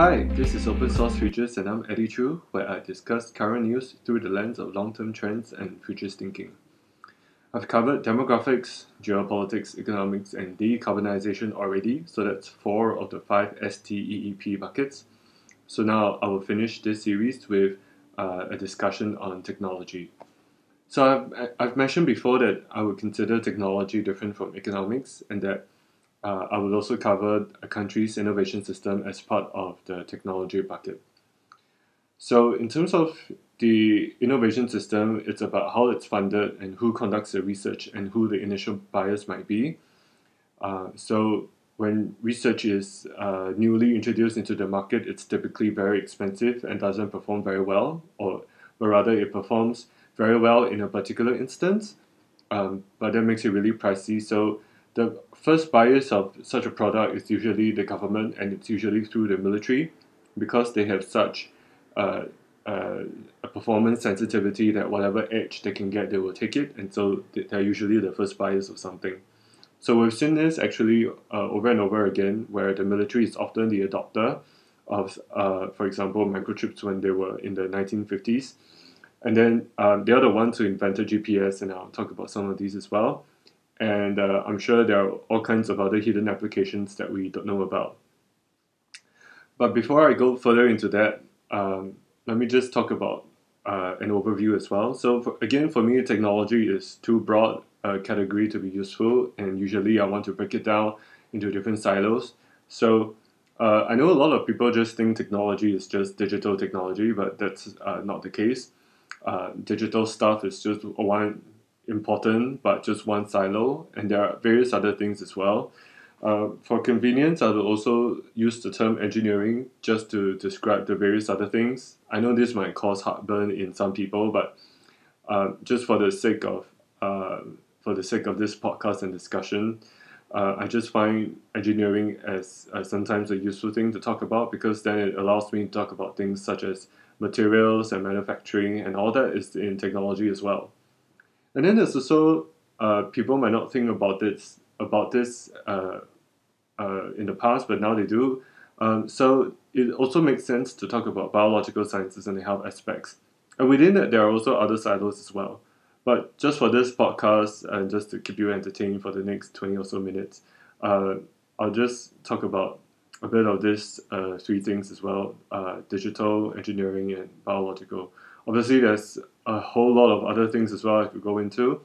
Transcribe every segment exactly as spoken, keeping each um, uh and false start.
Hi, this is Open Source Futures and I'm Eddie Chu, where I discuss current news through the lens of long-term trends and futures thinking. I've covered demographics, geopolitics, economics, and decarbonization already, so that's four of the five STEEP buckets. So now I will finish this series with uh, a discussion on technology. So I've, I've mentioned before that I would consider technology different from economics, and that uh, I will also cover a country's innovation system as part of the technology bucket. So in terms of the innovation system, it's about how it's funded and who conducts the research and who the initial buyers might be. Uh, so when research is uh, newly introduced into the market, it's typically very expensive and doesn't perform very well, or, or rather it performs very well in a particular instance, um, but that makes it really pricey. So the first buyers of such a product is usually the government, and it's usually through the military, because they have such uh, uh, a performance sensitivity that whatever edge they can get, they will take it, and so they're usually the first buyers of something. So we've seen this actually uh, over and over again, where the military is often the adopter of, uh, for example, microchips when they were in the nineteen fifties. And then um, they are the ones who invented G P S, and I'll talk about some of these as well. And uh, I'm sure there are all kinds of other hidden applications that we don't know about. But before I go further into that, um, let me just talk about uh, an overview as well. So for, again, for me, technology is too broad a category to be useful, and usually I want to break it down into different silos. So uh, I know a lot of people just think technology is just digital technology, but that's uh, not the case. Uh, digital stuff is just one important, but just one silo, and there are various other things as well. Uh, for convenience, I will also use the term engineering just to describe the various other things. I know this might cause heartburn in some people, but uh, just for the sake of uh, for the sake of this podcast and discussion, uh, I just find engineering as uh, sometimes a useful thing to talk about, because then it allows me to talk about things such as materials and manufacturing, and all that is in technology as well. And then there's also, uh, people might not think about this about this uh, uh, in the past, but now they do. Um, so it also makes sense to talk about biological sciences and the health aspects. And within that, there are also other silos as well. But just for this podcast, and just to keep you entertained for the next twenty or so minutes, uh, I'll just talk about a bit of these uh, three things as well, uh, digital, engineering, and biological. Obviously, there's a whole lot of other things as well I could go into,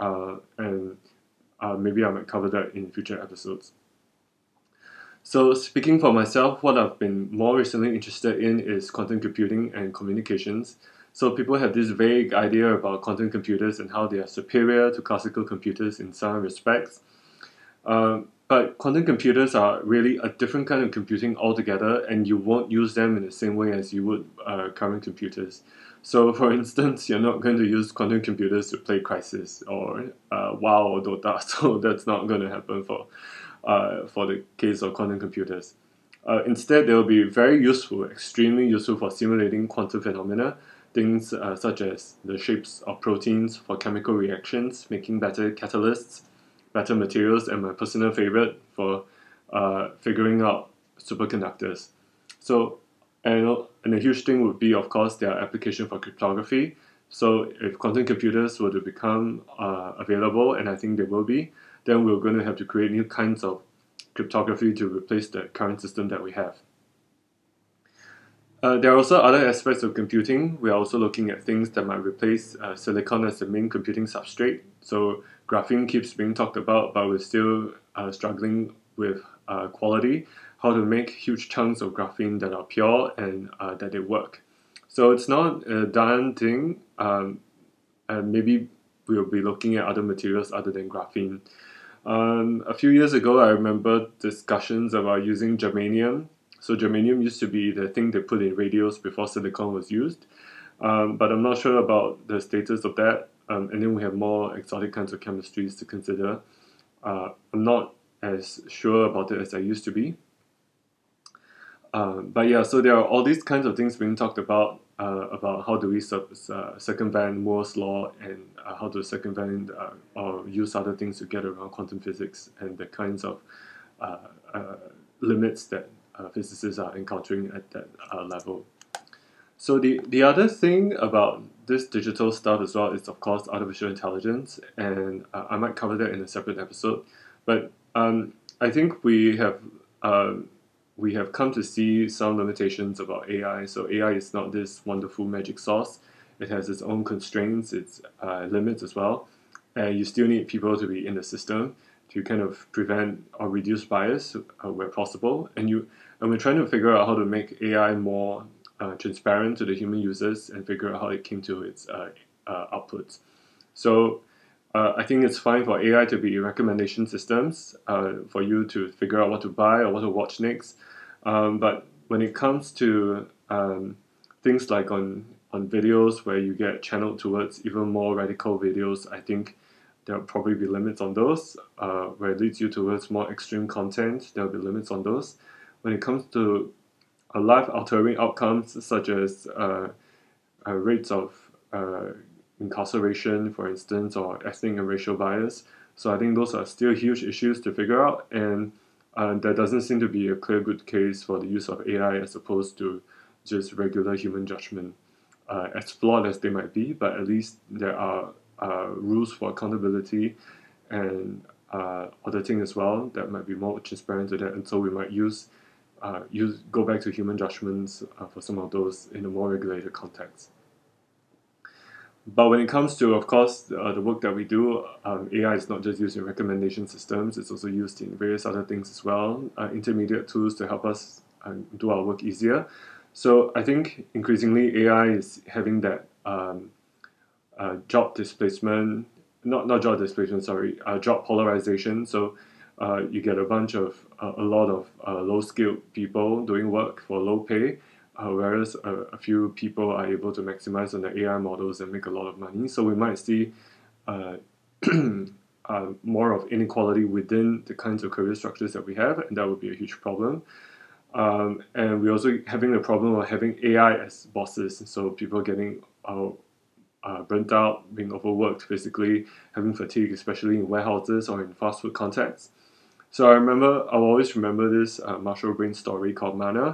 uh, and uh, maybe I might cover that in future episodes. So speaking for myself, what I've been more recently interested in is quantum computing and communications. So people have this vague idea about quantum computers and how they are superior to classical computers in some respects. Um, But quantum computers are really a different kind of computing altogether, and you won't use them in the same way as you would uh, current computers. So, for instance, you're not going to use quantum computers to play Crysis or uh, WoW or Dota, so that's not going to happen for uh, for the case of quantum computers. Uh, instead, they will be very useful, extremely useful for simulating quantum phenomena, things uh, such as the shapes of proteins for chemical reactions, making better catalysts, better materials, and my personal favorite, for uh, figuring out superconductors. So, and, and a huge thing would be, of course, their application for cryptography. So if quantum computers were to become uh, available, and I think they will be, then we're going to have to create new kinds of cryptography to replace the current system that we have. Uh, there are also other aspects of computing. We are also looking at things that might replace uh, silicon as the main computing substrate. So graphene keeps being talked about, but we're still uh, struggling with uh, quality, how to make huge chunks of graphene that are pure and uh, that they work. So it's not a done thing, um, and maybe we'll be looking at other materials other than graphene. Um, a few years ago, I remember discussions about using germanium. So germanium used to be the thing they put in radios before silicon was used, um, but I'm not sure about the status of that. Um, and then we have more exotic kinds of chemistries to consider. Uh, I'm not as sure about it as I used to be. Um, but yeah, so there are all these kinds of things being talked about, uh, about how do we sub- uh, circumvent Moore's Law, and uh, how to circumvent uh, or use other things to get around quantum physics and the kinds of uh, uh, limits that uh, physicists are encountering at that uh, level. So the, the other thing about this digital stuff as well is, of course, artificial intelligence, and uh, I might cover that in a separate episode. But um, I think we have uh, we have come to see some limitations about A I. So A I is not this wonderful magic sauce. It has its own constraints, its uh, limits as well. And you still need people to be in the system to kind of prevent or reduce bias uh, where possible. And you and we're trying to figure out how to make A I more Uh, transparent to the human users and figure out how it came to its uh, uh, outputs. So uh, I think it's fine for A I to be recommendation systems uh, for you to figure out what to buy or what to watch next. Um, but when it comes to um, things like on, on videos where you get channeled towards even more radical videos, I think there'll probably be limits on those. Uh, where it leads you towards more extreme content, there'll be limits on those. When it comes to Uh, life-altering outcomes such as uh, uh, rates of uh, incarceration, for instance, or ethnic and racial bias. So I think those are still huge issues to figure out, and uh, there doesn't seem to be a clear good case for the use of A I as opposed to just regular human judgment. Uh, as flawed as they might be, but at least there are uh, rules for accountability and uh, auditing as well that might be more transparent to that, and so we might use Uh, use, go back to human judgments uh, for some of those in a more regulated context. But when it comes to, of course, uh, the work that we do, um, A I is not just used in recommendation systems, it's also used in various other things as well, uh, intermediate tools to help us uh, do our work easier. So I think increasingly A I is having that um, uh, job displacement, not, not job displacement, sorry, uh, job polarization. So Uh, you get a bunch of, uh, a lot of uh, low-skilled people doing work for low pay, uh, whereas a, a few people are able to maximize on the A I models and make a lot of money. So we might see uh, uh, more of inequality within the kinds of career structures that we have, and that would be a huge problem. Um, and we're also having the problem of having A I as bosses, so people getting uh, Uh, burnt out, being overworked, basically having fatigue, especially in warehouses or in fast food contexts. So I remember, I'll always remember this uh, Marshall Brain story called Mana.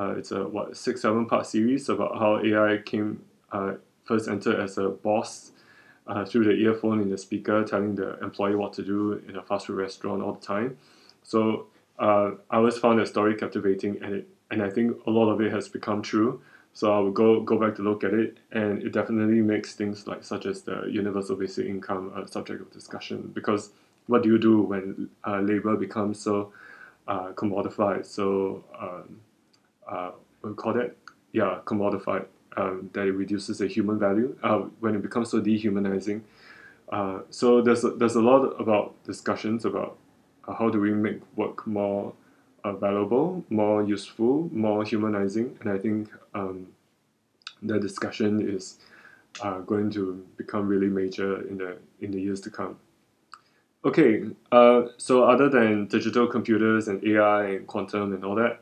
Uh, it's a what six, seven part series about how A I came uh, first entered as a boss uh, through the earphone in the speaker, telling the employee what to do in a fast food restaurant all the time. So uh, I always found that story captivating, and it, and I think a lot of it has become true. So I would go, go back to look at it, and it definitely makes things like such as the universal basic income a subject of discussion, because what do you do when uh, labor becomes so uh, commodified, so um, uh, we call that, yeah, commodified, um, that it reduces the human value, uh, when it becomes so dehumanizing. Uh, so there's a, there's a lot about discussions about uh, how do we make work more Uh, valuable, more useful, more humanizing, and I think um, the discussion is uh, going to become really major in the in the years to come. Okay, uh, so other than digital computers and A I and quantum and all that,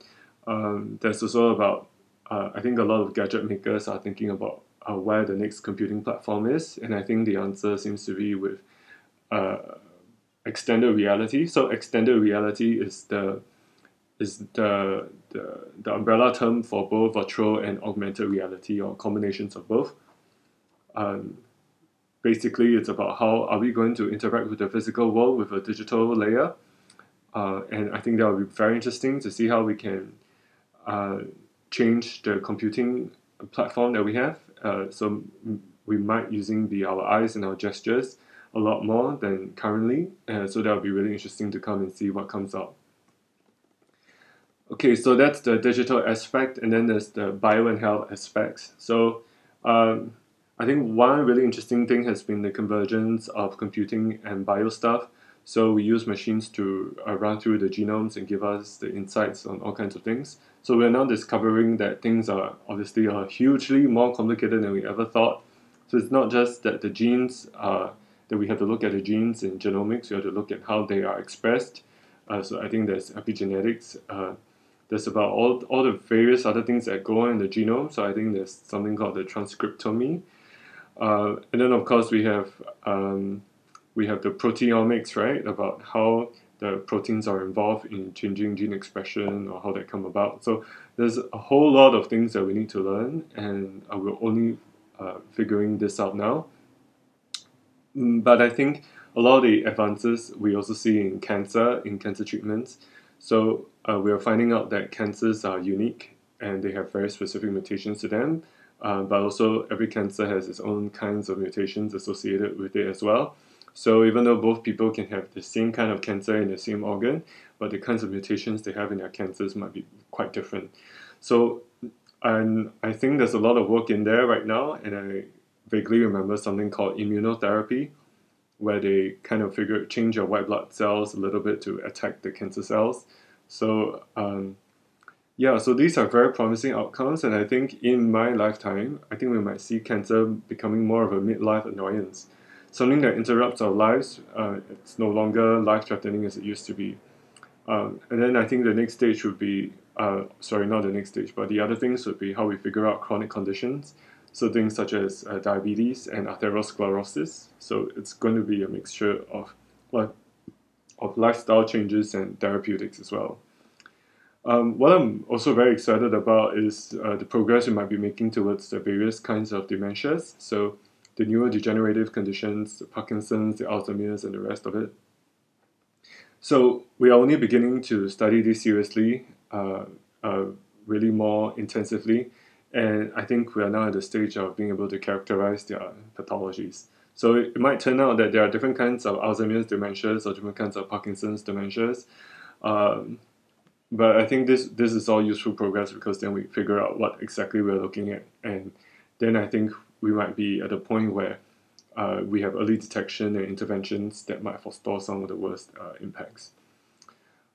um, there's also about uh, I think a lot of gadget makers are thinking about uh, where the next computing platform is, and I think the answer seems to be with uh, extended reality. So extended reality is the is the, the the umbrella term for both virtual and augmented reality, or combinations of both. Um, basically, it's about how are we going to interact with the physical world with a digital layer, uh, and I think that will be very interesting to see how we can uh, change the computing platform that we have. Uh, so we might using the our eyes and our gestures a lot more than currently, uh, so that will be really interesting to come and see what comes out. Okay, so that's the digital aspect, and then there's the bio and health aspects. So um, I think one really interesting thing has been the convergence of computing and bio stuff. So we use machines to uh, run through the genomes and give us the insights on all kinds of things. So we're now discovering that things are obviously are hugely more complicated than we ever thought. So it's not just that the genes, are, that we have to look at the genes in genomics, we have to look at how they are expressed. Uh, so I think there's epigenetics, uh, there's about all, all the various other things that go on in the genome. So I think there's something called the transcriptome. Uh, and then, of course, we have um, we have the proteomics, right? About how the proteins are involved in changing gene expression or how that come about. So there's a whole lot of things that we need to learn, and we're only uh, figuring this out now. But I think a lot of the advances we also see in cancer, in cancer treatments. So uh, we are finding out that cancers are unique and they have very specific mutations to them. Uh, but also every cancer has its own kinds of mutations associated with it as well. So even though both people can have the same kind of cancer in the same organ, but the kinds of mutations they have in their cancers might be quite different. So and I think there's a lot of work in there right now, and I vaguely remember something called immunotherapy, where they kind of figure change your white blood cells a little bit to attack the cancer cells. So um, yeah, so these are very promising outcomes, and I think in my lifetime, I think we might see cancer becoming more of a midlife annoyance. Something that interrupts our lives. Uh, it's no longer life-threatening as it used to be. Um, and then I think the next stage would be, uh, sorry, not the next stage, but the other things would be how we figure out chronic conditions. So things such as uh, diabetes and atherosclerosis. So it's going to be a mixture of, life, of lifestyle changes and therapeutics as well. Um, what I'm also very excited about is uh, the progress we might be making towards the various kinds of dementias. So the neurodegenerative conditions, the Parkinson's, the Alzheimer's, and the rest of it. So we are only beginning to study this seriously, uh, uh, really more intensively, and I think we are now at the stage of being able to characterize their pathologies. So it, it might turn out that there are different kinds of Alzheimer's dementias or different kinds of Parkinson's dementias, um, but I think this, this is all useful progress, because then we figure out what exactly we're looking at, and then I think we might be at a point where uh, we have early detection and interventions that might forestall some of the worst uh, impacts.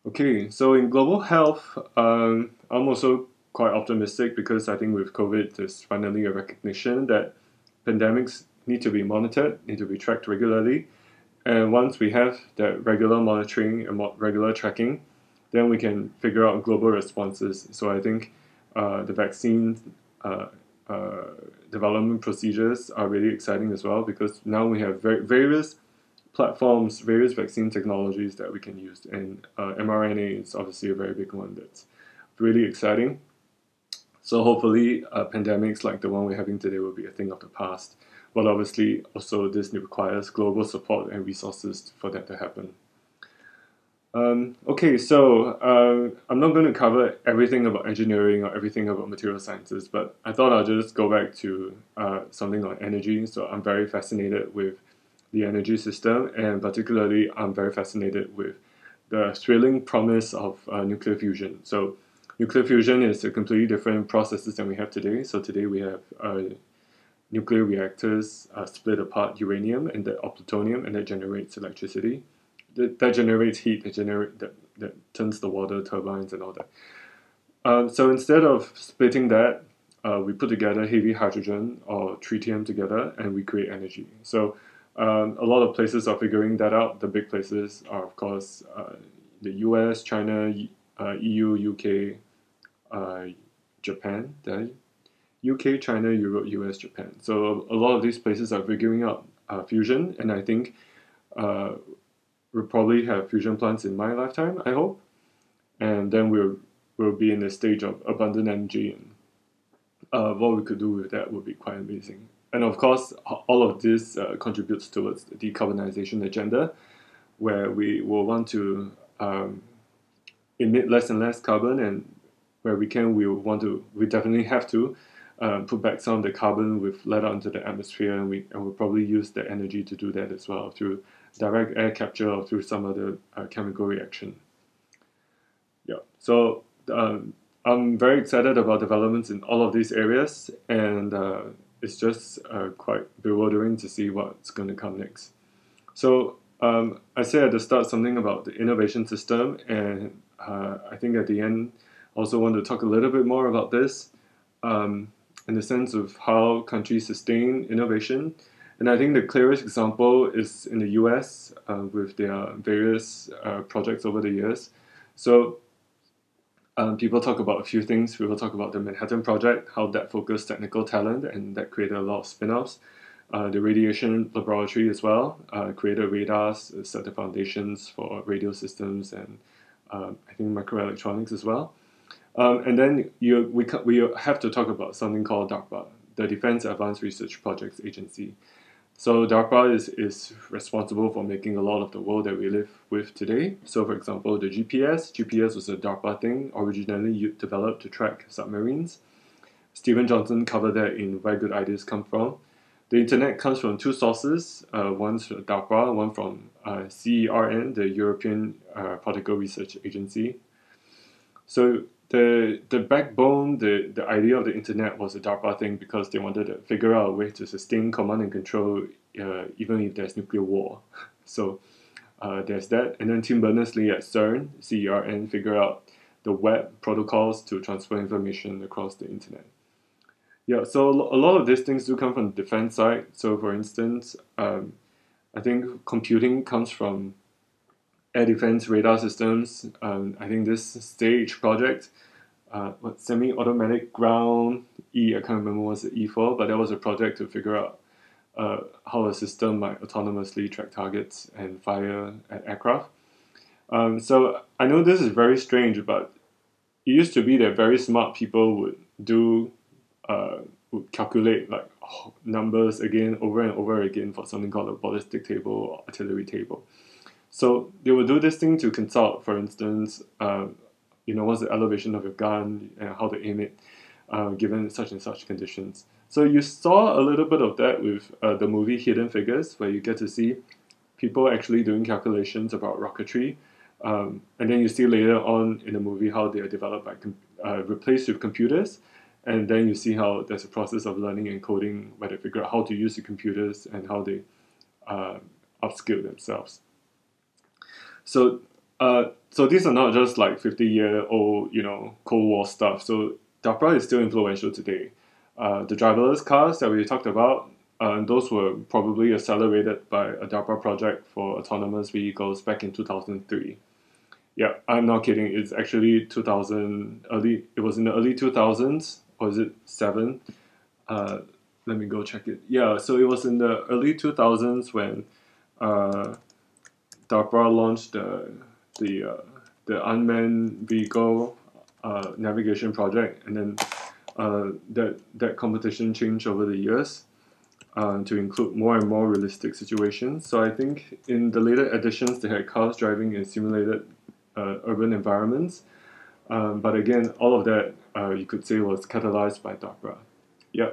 Okay, so in global health, um, I'm also quite optimistic, because I think with COVID, there's finally a recognition that pandemics need to be monitored, need to be tracked regularly. And once we have that regular monitoring and regular tracking, then we can figure out global responses. So I think uh, the vaccines, uh, Uh, development procedures are really exciting as well, because now we have ver various platforms, various vaccine technologies that we can use, and uh, m R N A is obviously a very big one that's really exciting. So hopefully uh, pandemics like the one we're having today will be a thing of the past, but obviously also this requires global support and resources for that to happen. Um, okay, so uh, I'm not going to cover everything about engineering or everything about material sciences, but I thought I'll just go back to uh, something on energy. So I'm very fascinated with the energy system, and particularly I'm very fascinated with the thrilling promise of uh, nuclear fusion. So nuclear fusion is a completely different processes than we have today. So today we have uh, nuclear reactors uh, split apart uranium and the, or plutonium, and that generates electricity. That, that generates heat, that, generate, that, that turns the water turbines and all that. Um, so instead of splitting that, uh, we put together heavy hydrogen or tritium together, and we create energy. So um, a lot of places are figuring that out. The big places are, of course, uh, the U S, China, uh, E U, U K, uh, Japan, U K, China, Europe, U S, Japan. So a lot of these places are figuring out uh, fusion, and I think uh, we'll probably have fusion plants in my lifetime, I hope, and then we'll we'll be in the stage of abundant energy, and uh, what we could do with that would be quite amazing. And of course, all of this uh, contributes towards the decarbonization agenda, where we will want to um, emit less and less carbon, and where we can, we will want to, we definitely have to um, put back some of the carbon we've let out into the atmosphere, and we and we'll probably use the energy to do that as well through direct air capture or through some other uh, chemical reaction. Yeah, so um, I'm very excited about developments in all of these areas, and uh, it's just uh, quite bewildering to see what's going to come next. So um, I said at the start something about the innovation system, and uh, I think at the end I also want to talk a little bit more about this um, in the sense of how countries sustain innovation. And I think the clearest example is in the U S uh, with their various uh, projects over the years. So um, people talk about a few things. People talk about the Manhattan Project, how that focused technical talent, and that created a lot of spin-offs. Uh, the radiation laboratory as well uh, created radars, set the foundations for radio systems, and uh, I think microelectronics as well. Um, and then you, we, we have to talk about something called DARPA, the Defense Advanced Research Projects Agency. So DARPA is, is responsible for making a lot of the world that we live with today. So for example, the G P S. G P S was a DARPA thing, originally developed to track submarines. Stephen Johnson covered that in Where Good Ideas Come From. The internet comes from two sources, uh, one's from DARPA, one from uh, CERN, the European uh, Particle Research Agency. So the, the backbone, the, the idea of the internet was a DARPA thing because they wanted to figure out a way to sustain command and control uh, even if there's nuclear war. So uh, there's that. And then Tim Berners-Lee at CERN, C E R N, figured out the web protocols to transfer information across the internet. Yeah, so a lot of these things do come from the defense side. So for instance, um, I think computing comes from air defense radar systems. Um, I think this STAGE project, uh, what, semi-automatic ground, E, I can't remember what's the E for, but that was a project to figure out uh, how a system might autonomously track targets and fire at aircraft. Um, so I know this is very strange, but it used to be that very smart people would do Uh, would calculate like oh, numbers again over and over again for something called a ballistic table or artillery table. So they would do this thing to consult, for instance, uh, you know, what's the elevation of your gun and how to aim it uh, given such and such conditions. So you saw a little bit of that with uh, the movie Hidden Figures, where you get to see people actually doing calculations about rocketry, um, and then you see later on in the movie how they are developed by com uh, replaced with computers. And then you see how there's a process of learning and coding where they figure out how to use the computers and how they uh, upskill themselves. So, uh, so these are not just like fifty-year-old, you know, Cold War stuff. So DARPA is still influential today. Uh, the driverless cars that we talked about, uh, those were probably accelerated by a DARPA project for autonomous vehicles back in two thousand three. Yeah, I'm not kidding. It's actually two thousand early. It was in the early two thousands. Or is it seven? Uh, let me go check it. Yeah, so it was in the early two thousands when uh, DARPA launched the the uh, the unmanned vehicle uh, navigation project, and then uh, that that competition changed over the years uh, to include more and more realistic situations. So I think in the later editions, they had cars driving in simulated uh, urban environments. Um, but again, all of that uh, you could say was catalyzed by DARPA. Yep.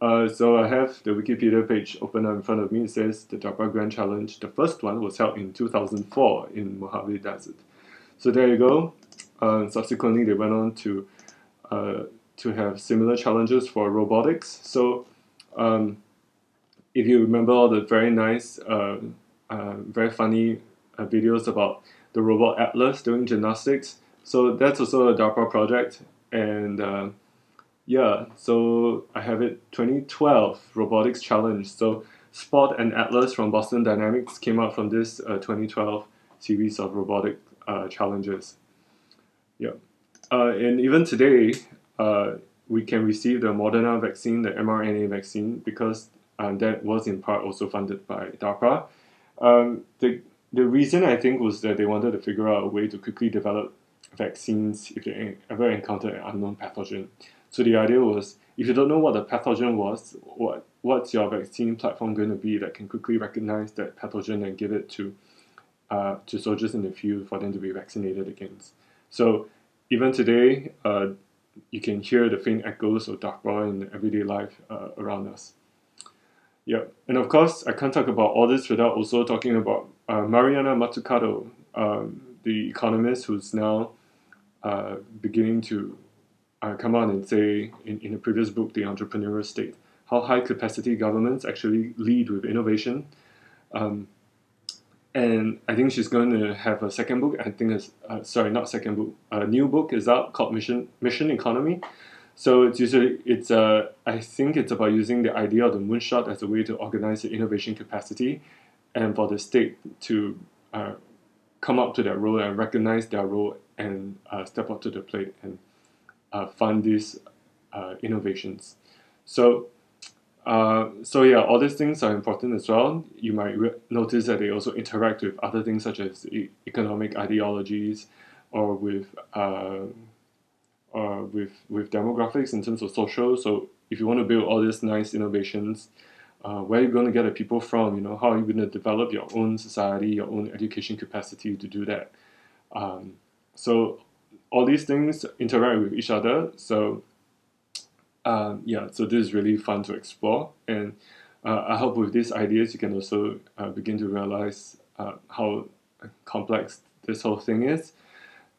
Uh, so I have the Wikipedia page open up in front of me. It says the DARPA Grand Challenge, the first one, was held in two thousand four in Mojave Desert. So there you go. Uh, subsequently, they went on to uh, to have similar challenges for robotics. So um, if you remember all the very nice, uh, uh, very funny uh, videos about the Robot Atlas doing gymnastics. So that's also a DARPA project, and uh, yeah, so I have it twenty twelve Robotics Challenge. So Spot and Atlas from Boston Dynamics came out from this uh, twenty twelve series of robotic uh, challenges. Yeah, uh, and even today uh, we can receive the Moderna vaccine, the m R N A vaccine, because uh, that was in part also funded by DARPA. Um, the, the reason I think was that they wanted to figure out a way to quickly develop vaccines if they ever encountered an unknown pathogen. So the idea was, if you don't know what the pathogen was, what what's your vaccine platform going to be that can quickly recognize that pathogen and give it to uh, to soldiers in the field for them to be vaccinated against. So even today, uh, you can hear the faint echoes of DARPA in everyday life uh, around us. Yeah, and of course, I can't talk about all this without also talking about uh, Mariana Mazzucato, um, the economist who's now Uh, beginning to uh, come out and say in, in a previous book, The Entrepreneurial State, how high-capacity governments actually lead with innovation. Um, and I think she's going to have a second book, I think it's, uh, sorry, not second book, a new book is out called Mission, Mission Economy. So it's usually, it's, uh, I think it's about using the idea of the moonshot as a way to organize the innovation capacity and for the state to uh, come up to their role and recognize their role and uh, step up to the plate and uh, fund these uh, innovations. So Uh, so yeah, all these things are important as well. You might re- notice that they also interact with other things such as e- economic ideologies, or with uh, or with with demographics in terms of social. So if you want to build all these nice innovations, uh, where are you going to get the people from? You know, how are you going to develop your own society, your own education capacity to do that? Um, so all these things interact with each other. So. Um, yeah, so this is really fun to explore, and uh, I hope with these ideas you can also uh, begin to realize uh, how complex this whole thing is.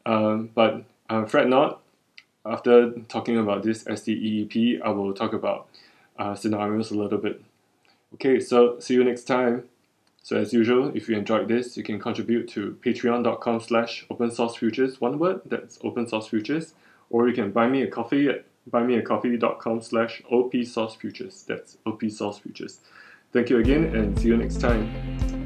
Um, but uh, fret not, after talking about this STEEP, I will talk about uh, scenarios a little bit. Okay, so see you next time. So as usual, if you enjoyed this, you can contribute to patreon.com slash opensourcefutures, one word, that's opensourcefutures, or you can buy me a coffee at buymeacoffee.com slash opsourcefutures. That's opsourcefutures. Thank you again, and see you next time.